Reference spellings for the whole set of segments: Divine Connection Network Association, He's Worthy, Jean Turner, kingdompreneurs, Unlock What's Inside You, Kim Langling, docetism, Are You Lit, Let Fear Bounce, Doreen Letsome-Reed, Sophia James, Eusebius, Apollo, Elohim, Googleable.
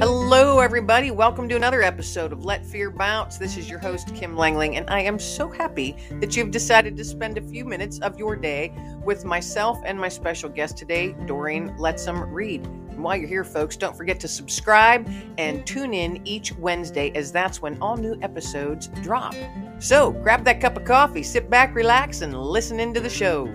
Hello, everybody. Welcome to another episode of Let Fear Bounce. This is your host, Kim Langling, and I am so happy that you've decided to spend a few minutes of your day with myself and my special guest today, Doreen Letsome-Reed. And while you're here, folks, don't forget to subscribe and tune in each Wednesday, as that's when all new episodes drop. So grab that cup of coffee, sit back, relax, and listen into the show.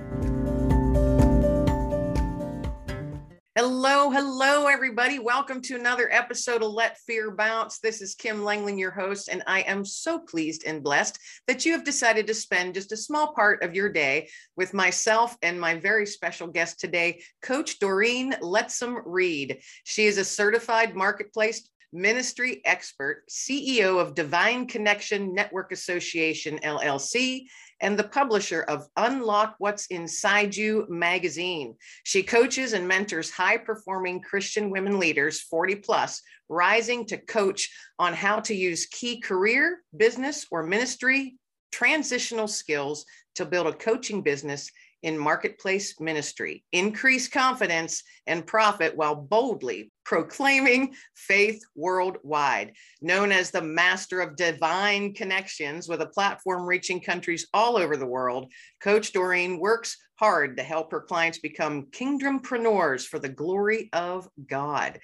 Hello, everybody. Welcome to another episode of Let Fear Bounce. This is Kim Langling, your host, and I am so pleased and blessed that you have decided to spend just a small part of your day with myself and my very special guest today, Coach Doreen Letsome-Reed. She is a certified marketplace ministry expert, CEO of Divine Connection Network Association, LLC, and the publisher of Unlock What's Inside You magazine. She coaches and mentors high-performing Christian women leaders, 40-plus, rising to coach on how to use key career, business, or ministry transitional skills to build a coaching business in marketplace ministry, increase confidence and profit while boldly proclaiming faith worldwide. Known as the master of divine connections with a platform reaching countries all over the world, Coach Doreen works hard to help her clients become kingdompreneurs for the glory of God.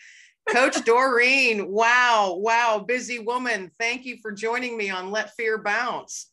Coach Doreen, wow, busy woman. Thank you for joining me on Let Fear Bounce.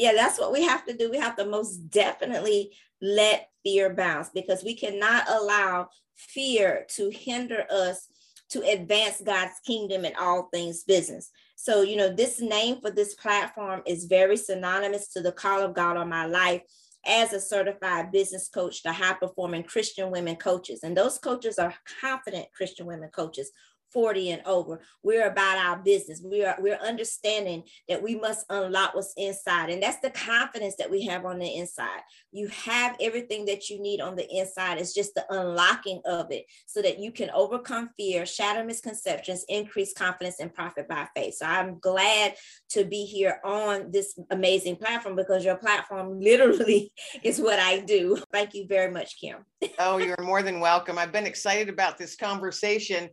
Yeah, that's what we have to do. We have to most definitely let fear bounce, because we cannot allow fear to hinder us to advance God's kingdom in all things business. So, you know, this name for this platform is very synonymous to the call of God on my life as a certified business coach to high-performing Christian women coaches. And those coaches are confident Christian women coaches, 40 and over. We're about our business. We're understanding that we must unlock what's inside. And that's the confidence that we have on the inside. You have everything that you need on the inside. It's just the unlocking of it so that you can overcome fear, shatter misconceptions, increase confidence, and profit by faith. So I'm glad to be here on this amazing platform, because your platform literally is what I do. Thank you very much, Kim. Oh, you're more than welcome. I've been excited about this conversation.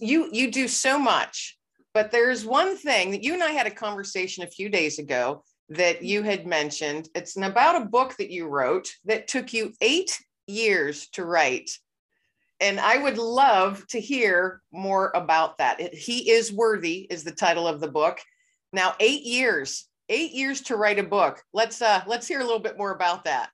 You do so much, but there's one thing that you and I had a conversation a few days ago that you had mentioned. It's about a book that you wrote that took you 8 years to write. And I would love to hear more about that. He is Worthy is the title of the book. Now, 8 years to write a book. Let's hear a little bit more about that.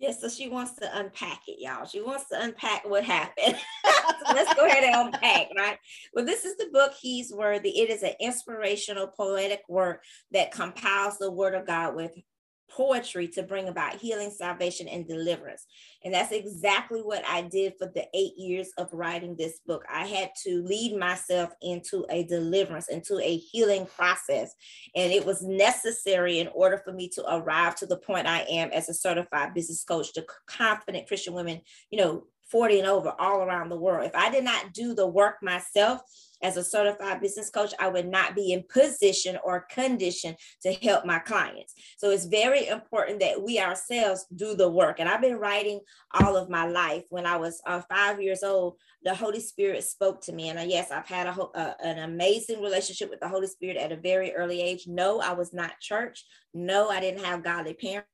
Yes, so she wants to unpack it, y'all. She wants to unpack what happened. So let's go ahead and unpack, right? Well, this is the book, He's Worthy. It is an inspirational poetic work that compiles the word of God with poetry to bring about healing, salvation, and deliverance. And that's exactly what I did for the 8 years of writing this book. I had to lead myself into a deliverance, into a healing process. And it was necessary in order for me to arrive to the point I am as a certified business coach to confident Christian women, 40 and over all around the world. If I did not do the work myself as a certified business coach, I would not be in position or condition to help my clients. So it's very important that we ourselves do the work. And I've been writing all of my life. When I was 5 years old, the Holy Spirit spoke to me. And yes, I've had an amazing relationship with the Holy Spirit at a very early age. No, I was not church. No, I didn't have godly parents.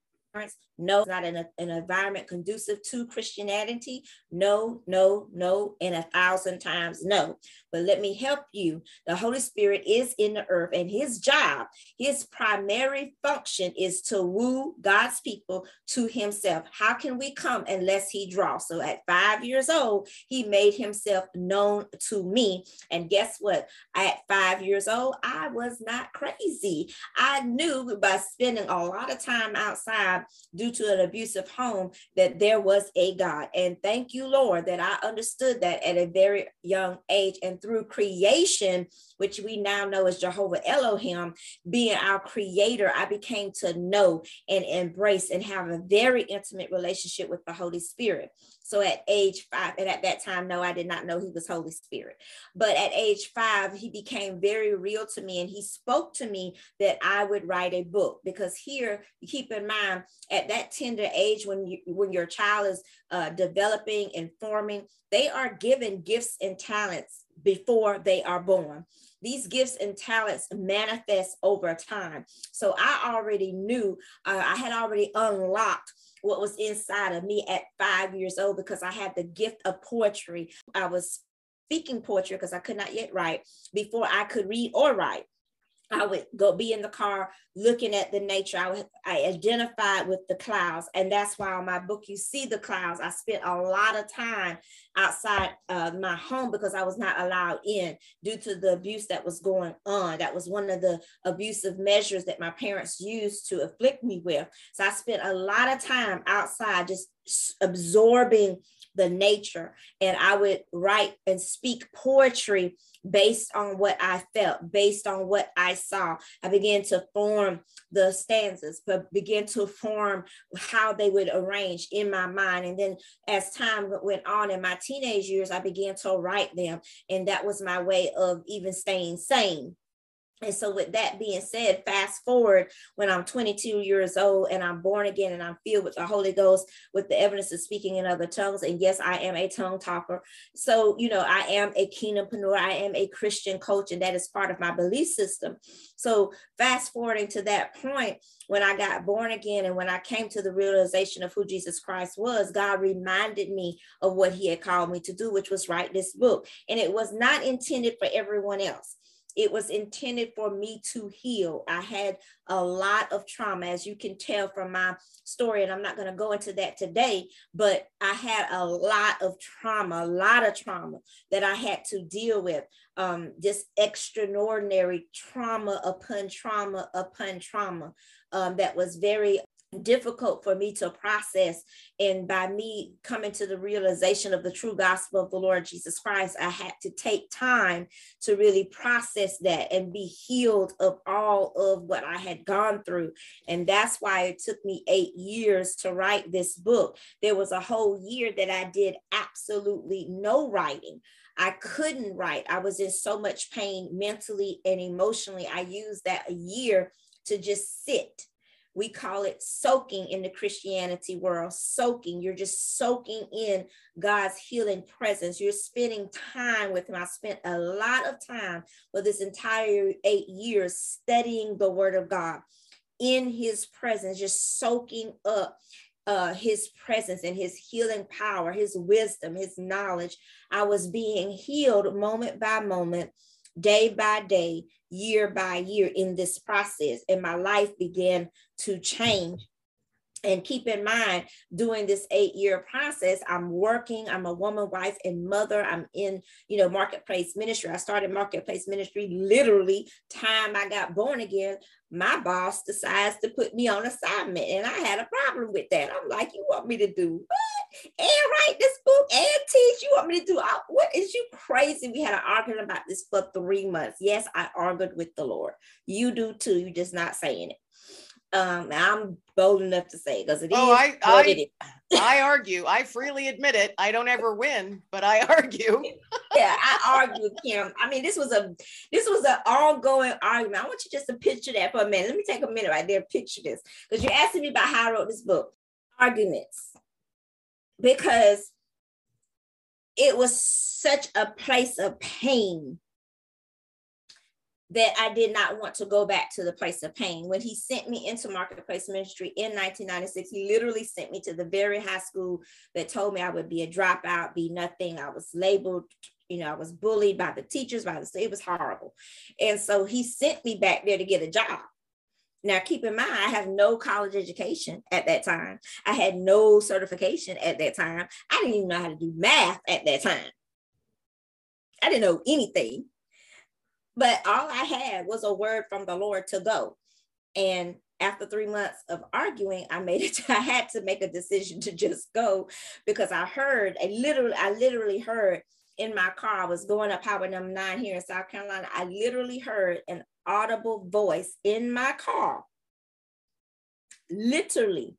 No, not in an environment conducive to Christianity. No, and 1,000 times no. But let me help you. The Holy Spirit is in the earth, and his job, his primary function is to woo God's people to himself. How can we come unless he draws? So at 5 years old, he made himself known to me. And guess what? At 5 years old, I was not crazy. I knew by spending a lot of time outside due to an abusive home that there was a God. And thank you, Lord, that I understood that at a very young age. And through creation, which we now know as Jehovah Elohim, being our creator, I became to know and embrace and have a very intimate relationship with the Holy Spirit. So at age 5, and at that time, no, I did not know he was Holy Spirit. But at age 5, he became very real to me. And he spoke to me that I would write a book, because here, keep in mind, at that tender age, when your child is developing and forming, they are given gifts and talents before they are born. These gifts and talents manifest over time. So I already knew, I had already unlocked what was inside of me at 5 years old, because I had the gift of poetry. I was speaking poetry because I could not yet write. Before I could read or write, I would go be in the car looking at the nature. I identified with the clouds. And that's why on my book, you see the clouds. I spent a lot of time outside my home because I was not allowed in due to the abuse that was going on. That was one of the abusive measures that my parents used to afflict me with. So I spent a lot of time outside just absorbing the nature, and I would write and speak poetry based on what I felt, based on what I saw. I began to form the stanzas, but began to form how they would arrange in my mind. And then as time went on in my teenage years, I began to write them. And that was my way of even staying sane. And so with that being said, fast forward when I'm 22 years old and I'm born again and I'm filled with the Holy Ghost, with the evidence of speaking in other tongues. And yes, I am a tongue talker. So, you know, I am a kingdompreneur. I am a Christian coach, and that is part of my belief system. So fast forwarding to that point, when I got born again and when I came to the realization of who Jesus Christ was, God reminded me of what he had called me to do, which was write this book. And it was not intended for everyone else. It was intended for me to heal. I had a lot of trauma, as you can tell from my story, and I'm not going to go into that today, but I had a lot of trauma that I had to deal with, just extraordinary trauma upon trauma that was very difficult for me to process. And by me coming to the realization of the true gospel of the Lord Jesus Christ, I had to take time to really process that and be healed of all of what I had gone through. And that's why it took me 8 years to write this book. There was a whole year that I did absolutely no writing. I couldn't write. I was in so much pain mentally and emotionally. I used that year to just sit. We call it soaking in the Christianity world, soaking. You're just soaking in God's healing presence. You're spending time with him. I spent a lot of time for this entire 8 years studying the word of God in his presence, just soaking up his presence and his healing power, his wisdom, his knowledge. I was being healed moment by moment, day by day, year by year in this process, and my life began to change. And keep in mind, during this 8-year process, I'm working, I'm a woman, wife, and mother. I'm in, marketplace ministry. I started marketplace ministry literally time I got born again. My boss decides to put me on assignment, and I had a problem with that. I'm like, you want me to do what? And write this book and teach? You want me to do what? Is you crazy? We had an argument about this for 3 months. Yes, I argued with the Lord. You do too. You're just not saying it. I'm bold enough to say, because it I argue. I freely admit it. I don't ever win, but I argue. Yeah, I argue with Kim. I mean, this was an ongoing argument. I want you just to picture that for a minute. Let me take a minute right there. Picture this, because you're asking me about how I wrote this book. Arguments, because it was such a place of pain that I did not want to go back to the place of pain. When he sent me into marketplace ministry in 1996, he literally sent me to the very high school that told me I would be a dropout, be nothing. I was labeled, I was bullied by the teachers, it was horrible. And so he sent me back there to get a job. Now, keep in mind, I have no college education at that time. I had no certification at that time. I didn't even know how to do math at that time. I didn't know anything. But all I had was a word from the Lord to go. And after 3 months of arguing, I had to make a decision to just go, because I literally heard in my car, I was going up Highway number 9 here in South Carolina. I literally heard an audible voice in my car, literally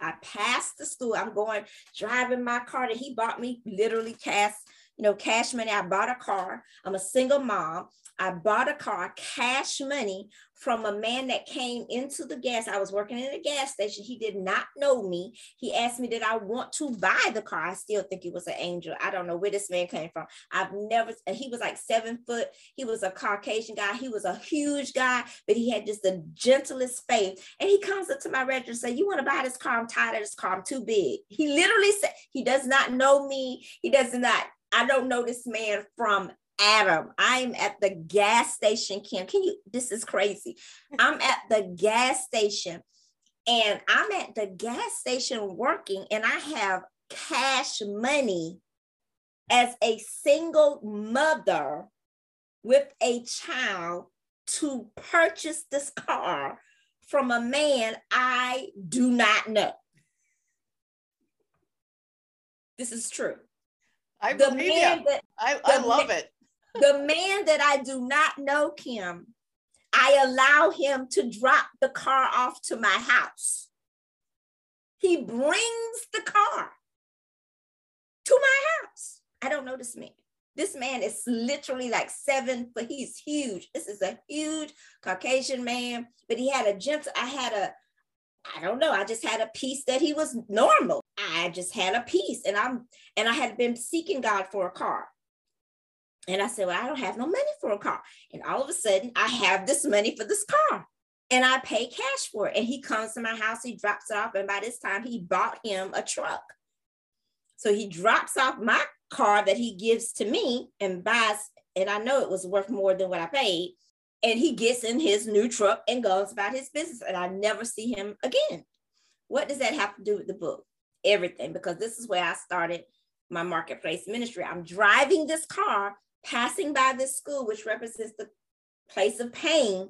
I passed the school. I'm going driving my car that he bought me, literally cash money. I bought a car. I'm a single mom. I bought a car, cash money, from a man that came into the gas. I was working in a gas station. He did not know me. He asked me, did I want to buy the car? I still think he was an angel. I don't know where this man came from. He was like 7 foot. He was a Caucasian guy. He was a huge guy, but he had just the gentlest faith. And he comes up to my register and says, you want to buy this car? I'm tired of this car. I'm too big. He literally said, he does not know me. I don't know this man from Adam. I'm at the gas station, Kim. This is crazy. I'm at the gas station, and I'm at the gas station working, and I have cash money as a single mother with a child to purchase this car from a man I do not know. This is true. I believe you. I love it. The man that I do not know, Kim, I allow him to drop the car off to my house. He brings the car to my house. I don't know this man. This man is literally like 7 foot. He's huge. This is a huge Caucasian man, but he had a gentle, I don't know. I just had a peace that he was normal. I just had a peace, and I had been seeking God for a car. And I said, well, I don't have no money for a car. And all of a sudden I have this money for this car, and I pay cash for it. And he comes to my house, he drops it off. And by this time he bought him a truck. So he drops off my car that he gives to me and buys. And I know it was worth more than what I paid. And he gets in his new truck and goes about his business. And I never see him again. What does that have to do with the book? Everything, because this is where I started my marketplace ministry. I'm driving this car, passing by this school, which represents the place of pain.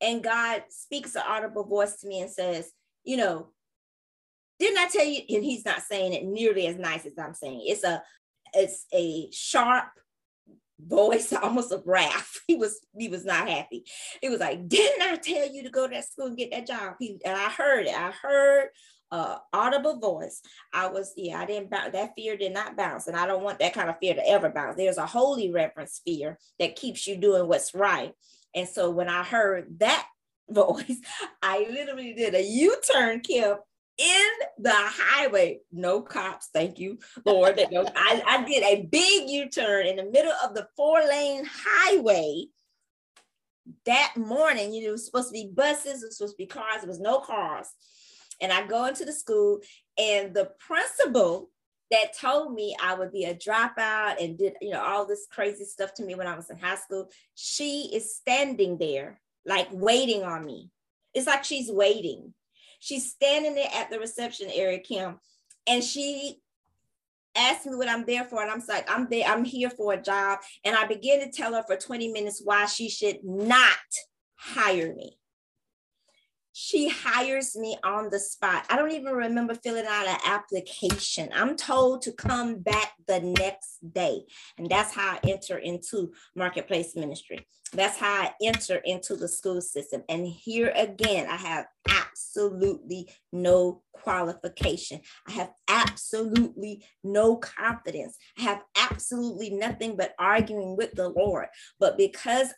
And God speaks an audible voice to me and says, didn't I tell you? And he's not saying it nearly as nice as I'm saying. It's a sharp voice, almost a wrath. He was not happy. He was like, didn't I tell you to go to that school and get that job? And I heard it. I heard audible voice. I didn't bounce. That fear did not bounce. And I don't want that kind of fear to ever bounce. There's a holy reverence fear that keeps you doing what's right. And so when I heard that voice, I literally did a U-turn, Kim, in the highway. No cops, thank you, Lord. I did a big U-turn in the middle of the 4-lane highway. That morning, it was supposed to be buses, it was supposed to be cars, there was no cars. And I go into the school, and the principal that told me I would be a dropout and did all this crazy stuff to me when I was in high school, she is standing there like waiting on me. It's like she's waiting. She's standing there at the reception area, Kim, and she asked me what I'm there for. And I'm like, I'm there, I'm here for a job. And I began to tell her for 20 minutes why she should not hire me. She hires me on the spot. I don't even remember filling out an application. I'm told to come back the next day. And that's how I enter into marketplace ministry. That's how I enter into the school system. And here again, I have absolutely no qualification. I have absolutely no confidence. I have absolutely nothing but arguing with the Lord. But because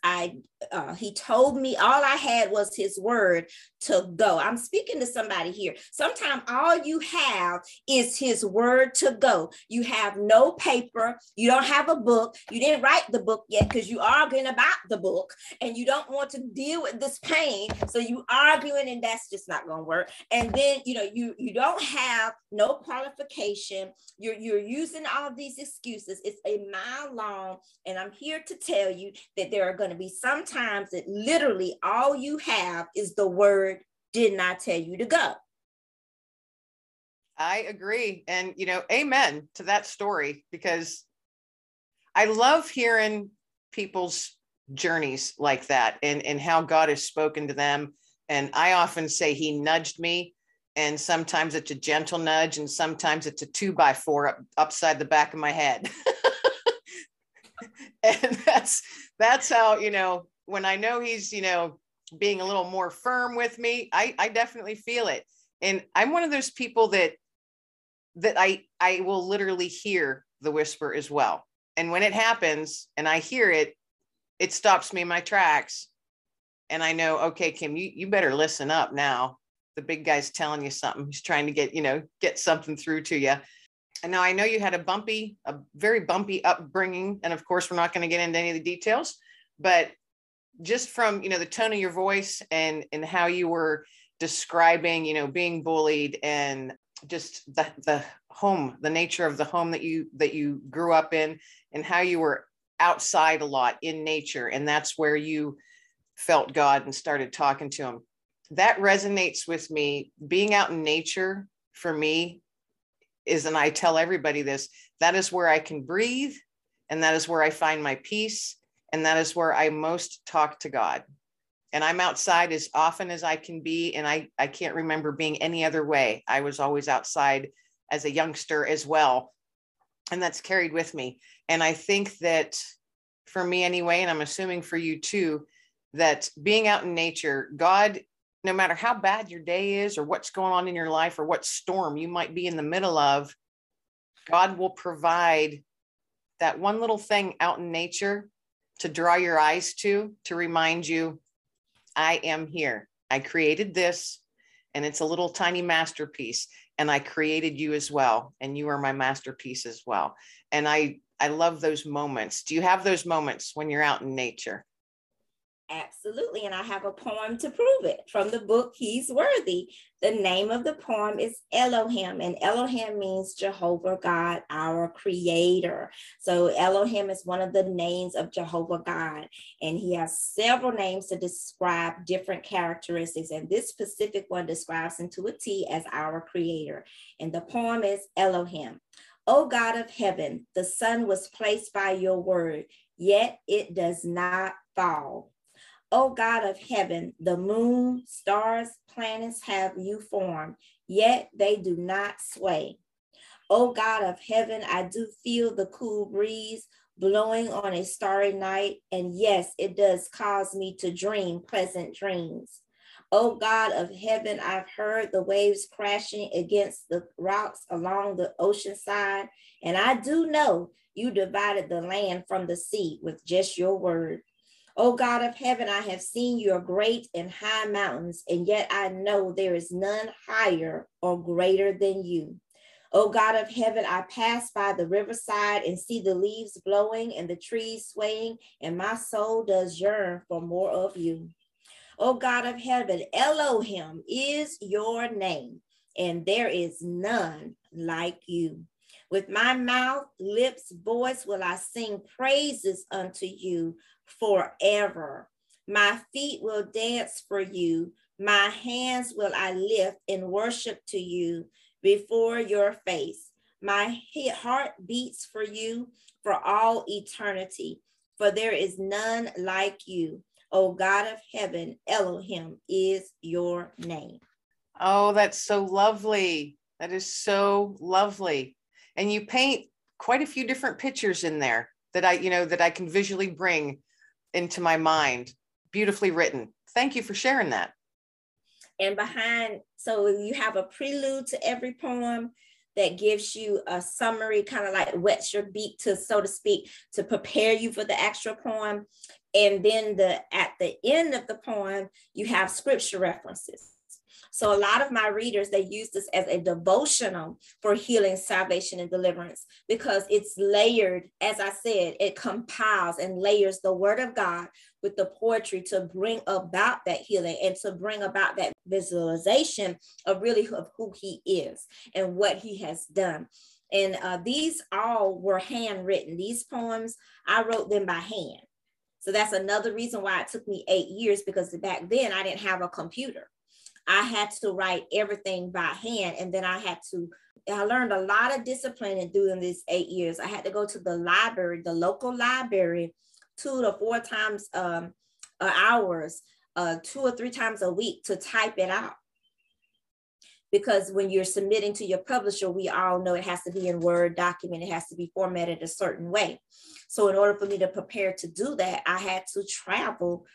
he told me all I had was his word to go. I'm speaking to somebody here. Sometimes all you have is his word to go. You have no paper. You don't have a book. You didn't write the book yet because you're arguing about the book and you don't want to deal with this pain. So you arguing, and that's just not going to work. And then, you don't have no qualification. You're using all these excuses. It's a mile long. And I'm here to tell you that there are going to be some times that literally all you have is the word, didn't I tell you to go? I agree. And, amen to that story, because I love hearing people's journeys like that and how God has spoken to them. And I often say he nudged me, and sometimes it's a gentle nudge, and sometimes it's a 2x4 upside the back of my head. And that's how, when I know he's, being a little more firm with me, I definitely feel it. And I'm one of those people that I will literally hear the whisper as well. And when it happens and I hear it, it stops me in my tracks. And I know, okay, Kim, you better listen up now. The big guy's telling you something. He's trying to get something through to you. And now I know you had a very bumpy upbringing. And of course, we're not going to get into any of the details, but just from, the tone of your voice and how you were describing, being bullied and just the nature of the home that you grew up in and how you were outside a lot in nature. And that's where you felt God and started talking to him. That resonates with me. Being out in nature for me is, and I tell everybody this, that is where I can breathe. And that is where I find my peace. And that is where I most talk to God. And I'm outside as often as I can be. And I can't remember being any other way. I was always outside as a youngster as well. And that's carried with me. And I think that for me anyway, and I'm assuming for you too, that being out in nature, God, no matter how bad your day is or what's going on in your life or what storm you might be in the middle of, God will provide that one little thing out in nature to draw your eyes to remind you, I am here. I created this and it's a little tiny masterpiece, and I created you as well. And you are my masterpiece as well. And I love those moments. Do you have those moments when you're out in nature? Absolutely. And I have a poem to prove it from the book, He's Worthy. The name of the poem is Elohim, and Elohim means Jehovah God, our creator. So Elohim is one of the names of Jehovah God, and he has several names to describe different characteristics. And this specific one describes him to a T as our creator. And the poem is Elohim. O God of heaven, the sun was placed by your word, yet it does not fall. O God of heaven, the moon, stars, planets have you formed, yet they do not sway. O God of heaven, I do feel the cool breeze blowing on a starry night, and yes, it does cause me to dream pleasant dreams. O God of heaven, I've heard the waves crashing against the rocks along the ocean side, and I do know you divided the land from the sea with just your word. O God of heaven, I have seen your great and high mountains, and yet I know there is none higher or greater than you. O God of heaven, I pass by the riverside and see the leaves blowing and the trees swaying, and my soul does yearn for more of you. O God of heaven, Elohim is your name, and there is none like you. With my mouth, lips, voice will I sing praises unto you forever. My feet will dance for you. My hands will I lift in worship to you before your face. My heart beats for you for all eternity, for there is none like you. O God of heaven, Elohim is your name. Oh, that's so lovely. That is so lovely. And you paint quite a few different pictures in there that I can visually bring into my mind. Beautifully written. Thank you for sharing that. And behind, so you have a prelude to every poem that gives you a summary, kind of like wets your beak to, so to speak, to prepare you for the actual poem. And then at the end of the poem, you have scripture references. So a lot of my readers, they use this as a devotional for healing, salvation, and deliverance, because it's layered. As I said, it compiles and layers the word of God with the poetry to bring about that healing and to bring about that visualization of really of who he is and what he has done. And these all were handwritten. These poems, I wrote them by hand. So that's another reason why it took me 8 years, because back then I didn't have a computer. I had to write everything by hand. And then I learned a lot of discipline in doing these 8 years. I had to go to the library, the local library, 2 to 4 times hours, 2 or 3 times a week to type it out. Because when you're submitting to your publisher, we all know it has to be in Word document. It has to be formatted a certain way. So in order for me to prepare to do that, I had to travel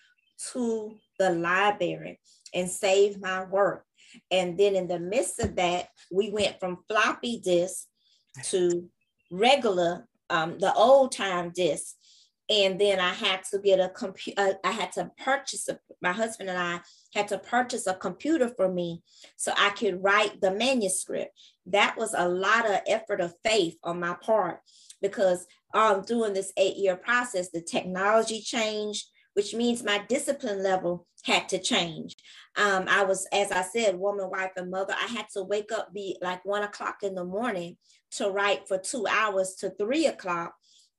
to the library and save my work. And then in the midst of that, we went from floppy disk to regular, the old time disk. And then I had to get a computer. I had to purchase, my husband and I had to purchase a computer for me so I could write the manuscript. That was a lot of effort of faith on my part, because during this 8-year process, the technology changed, which means my discipline level had to change. I was, as I said, woman, wife, and mother. I had to wake up, be like 1 o'clock in the morning to write for 2 hours to 3 o'clock,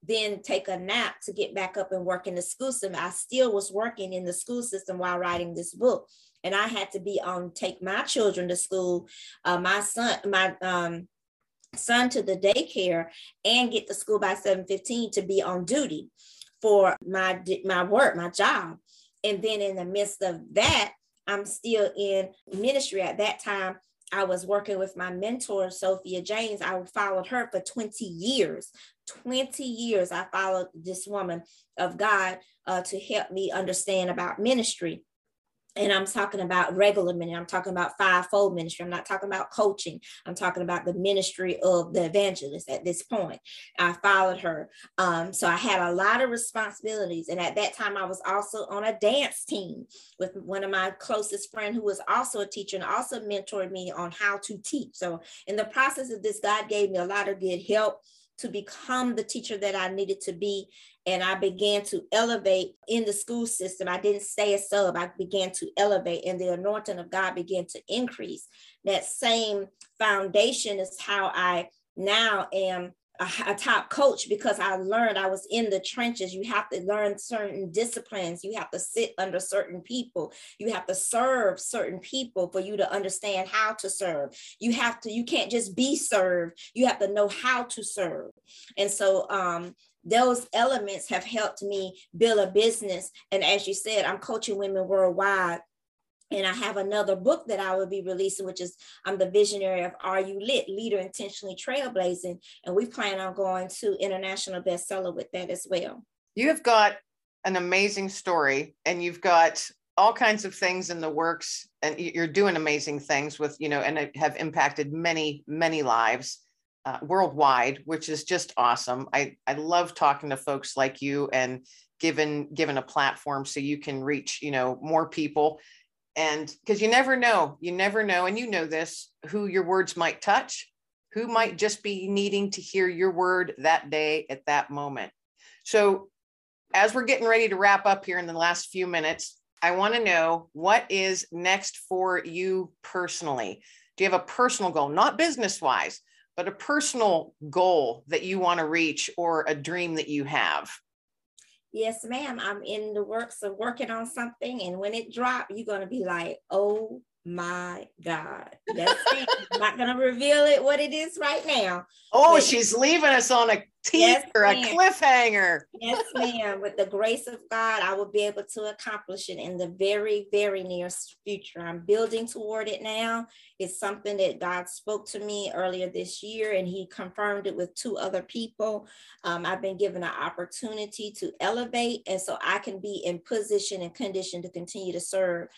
then take a nap to get back up and work in the school system. I still was working in the school system while writing this book. And I had to be on, take my children to school, my son to the daycare, and get to school by 7:15 to be on duty for my work, my job. And then in the midst of that, I'm still in ministry. At that time, I was working with my mentor, Sophia James. I followed her for 20 years. 20 years I followed this woman of God to help me understand about ministry. And I'm talking about regular ministry. I'm talking about fivefold ministry. I'm not talking about coaching. I'm talking about the ministry of the evangelist at this point. I followed her. So I had a lot of responsibilities. And at that time, I was also on a dance team with one of my closest friends who was also a teacher and also mentored me on how to teach. So in the process of this, God gave me a lot of good help to become the teacher that I needed to be. And I began to elevate in the school system. I didn't stay a sub, I began to elevate, and the anointing of God began to increase. That same foundation is how I now am a top coach, because I learned, I was in the trenches. You have to learn certain disciplines. You have to sit under certain people. You have to serve certain people for you to understand how to serve. You have to, you can't just be served. You have to know how to serve. And so those elements have helped me build a business. And as you said, I'm coaching women worldwide. And I have another book that I will be releasing, which is, I'm the visionary of Are You Lit? Leader Intentionally Trailblazing. And we plan on going to international bestseller with that as well. You have got an amazing story, and you've got all kinds of things in the works, and you're doing amazing things with, you know, and have impacted many, many lives worldwide, which is just awesome. I love talking to folks like you and given a platform so you can reach, you know, more people. And because you never know, and you know this, who your words might touch, who might just be needing to hear your word that day at that moment. So as we're getting ready to wrap up here in the last few minutes, I want to know, what is next for you personally? Do you have a personal goal, not business-wise, but a personal goal that you want to reach, or a dream that you have? Yes, ma'am. I'm in the works of working on something. And when it drops, you're going to be like, oh my God. That's it. I'm not going to reveal it, what it is right now. Oh, but she's leaving us on a teaser, a cliffhanger. Yes, ma'am. With the grace of God, I will be able to accomplish it in the very, very near future. I'm building toward it now. It's something that God spoke to me earlier this year, and he confirmed it with 2 other people. I've been given an opportunity to elevate, and so I can be in position and condition to continue to serve,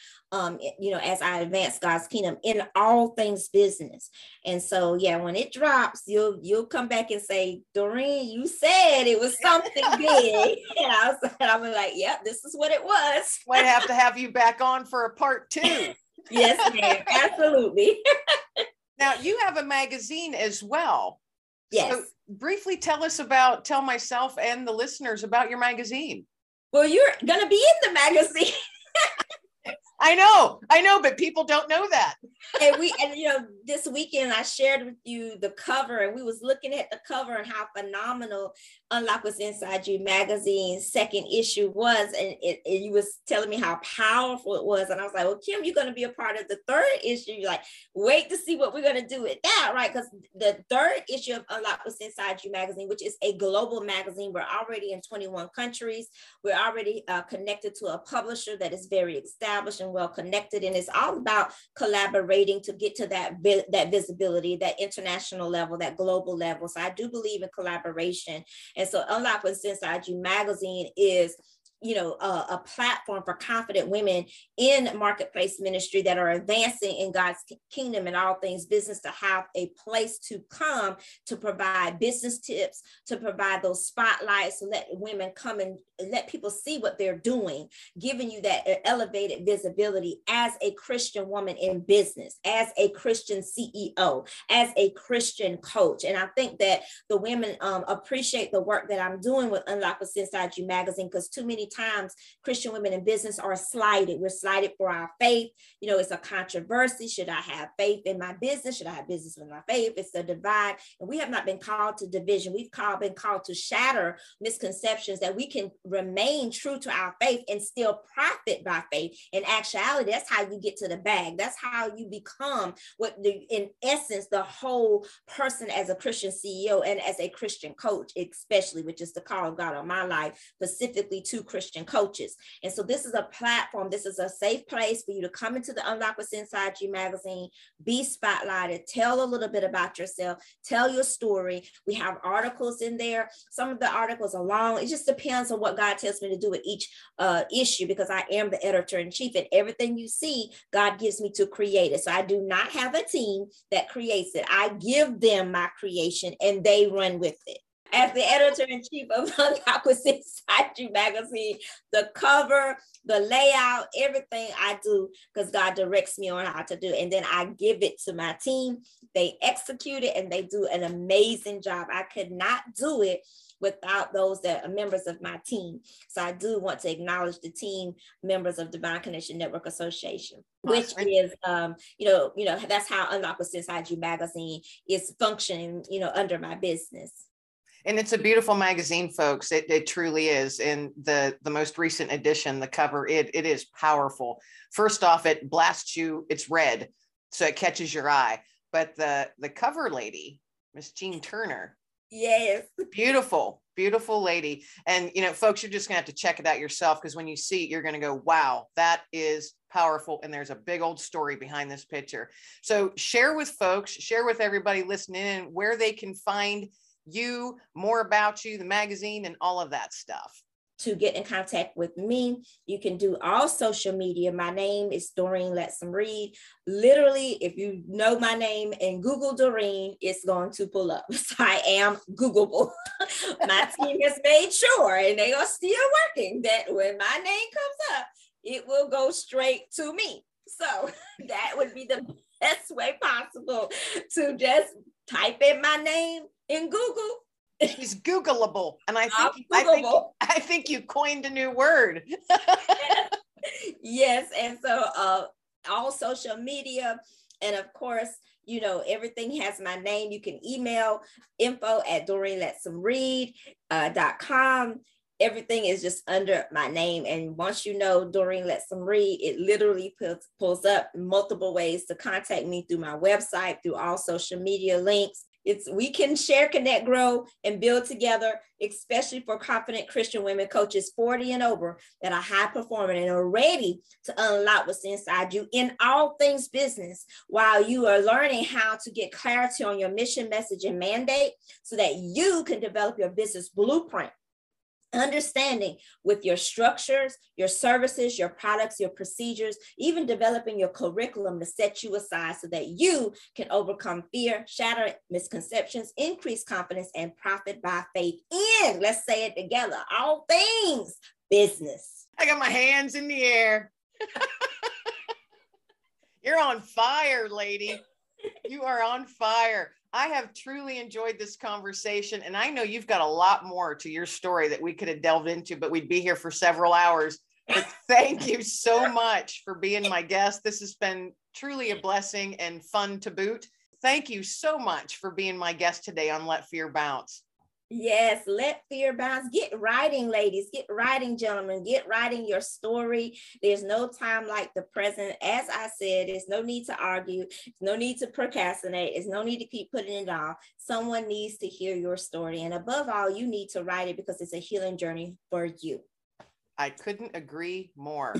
you know, as I advance God's kingdom in all things business. And so, yeah, when it drops, you'll come back and say, Doreen, you said it was something big. And I was like, yep, this is what it was. Might have to have you back on for a part 2. Yes, ma'am. Absolutely. Now, you have a magazine as well. Yes. So briefly tell myself and the listeners about your magazine. Well, you're going to be in the magazine. I know, but people don't know that. And you know, this weekend I shared with you the cover, and we was looking at the cover and how phenomenal Unlock What's Inside You magazine's 2nd issue was. And you was telling me how powerful it was. And I was like, well, Kim, you're going to be a part of the 3rd issue. You're like, wait to see what we're going to do with that, right? Because the 3rd issue of Unlock What's Inside You magazine, which is a global magazine, we're already in 21 countries. We're already connected to a publisher that is very established and well connected. And it's all about collaborating to get to that visibility, that international level, that global level. So I do believe in collaboration. And so Unlock What's Inside You magazine is you know, a platform for confident women in marketplace ministry that are advancing in God's kingdom and all things business to have a place to come to provide business tips, to provide those spotlights, let women come and let people see what they're doing, giving you that elevated visibility as a Christian woman in business, as a Christian CEO, as a Christian coach. And I think that the women appreciate the work that I'm doing with Unlock What's Inside You magazine, because too many times Christian women in business are slighted. We're slighted for our faith. You know, it's a controversy. Should I have faith in my business? Should I have business with my faith? It's a divide. And we have not been called to division. We've been called to shatter misconceptions that we can remain true to our faith and still profit by faith. In actuality, that's how you get to the bag. That's how you become what the, in essence, the whole person as a Christian CEO and as a Christian coach, especially, which is the call of God on my life, specifically to Christian coaches. And so this is a platform, this is a safe place for you to come into the Unlock What's Inside You magazine, be spotlighted, tell a little bit about yourself, tell your story. We have articles in there. Some of the articles are long. It just depends on what God tells me to do with each issue, because I am the editor-in-chief, and everything you see, God gives me to create it. So I do not have a team that creates it. I give them my creation and they run with it. As the editor-in-chief of Unlock What's Inside You magazine, the cover, the layout, everything I do, because God directs me on how to do it. And then I give it to my team. They execute it and they do an amazing job. I could not do it without those that are members of my team. So I do want to acknowledge the team members of Divine Connection Network Association, which is, you know, that's how Unlock What's Inside You magazine is functioning, you know, under my business. And it's a beautiful magazine, folks. It truly is. And the most recent edition, the cover, it is powerful. First off, it blasts you. It's red, so it catches your eye. But the cover lady, Miss Jean Turner. Yes. Beautiful, beautiful lady. And, you know, folks, you're just going to have to check it out yourself, because when you see it, you're going to go, wow, that is powerful. And there's a big old story behind this picture. So share with folks, share with everybody listening in where they can find you, more about you, the magazine, and all of that stuff. To get in contact with me, you can do all social media. My name is Doreen Letsome-Reed. Literally, if you know my name and Google Doreen, it's going to pull up. So I am Googleable. My team has made sure, and they are still working, that when my name comes up, it will go straight to me. So that would be the best way possible, to just type in my name in Google. She's Googleable. And I think you coined a new word. Yes. And so all social media. And of course, you know, everything has my name. You can email info@DoreenLetsomeReed.com. Everything is just under my name. And once you know Doreen Letsome-Reed, it literally pulls up multiple ways to contact me through my website, through all social media links. We can share, connect, grow, and build together, especially for confident Christian women coaches 40 and over that are high performing and are ready to unlock what's inside you in all things business, while you are learning how to get clarity on your mission, message, and mandate, so that you can develop your business blueprint. Understanding with your structures, your services, your products, your procedures, even developing your curriculum to set you aside so that you can overcome fear, shatter misconceptions, increase confidence, and profit by faith in, let's say it together, all things business. I got my hands in the air. You're on fire, lady. You are on fire. I have truly enjoyed this conversation, and I know you've got a lot more to your story that we could have delved into, but we'd be here for several hours. But thank you so much for being my guest. This has been truly a blessing and fun to boot. Thank you so much for being my guest today on Let Fear Bounce. Yes, let fear bounce. Get writing, ladies. Get writing, gentlemen. Get writing your story. There's no time like the present. As I said, there's no need to argue. There's no need to procrastinate. There's no need to keep putting it off. Someone needs to hear your story. And above all, you need to write it, because it's a healing journey for you. I couldn't agree more.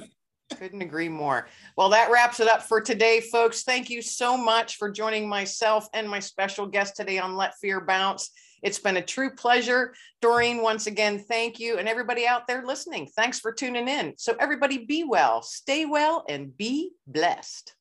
Couldn't agree more. Well, that wraps it up for today, folks. Thank you so much for joining myself and my special guest today on Let Fear Bounce. It's been a true pleasure. Doreen, once again, thank you. And everybody out there listening, thanks for tuning in. So everybody be well, stay well, and be blessed.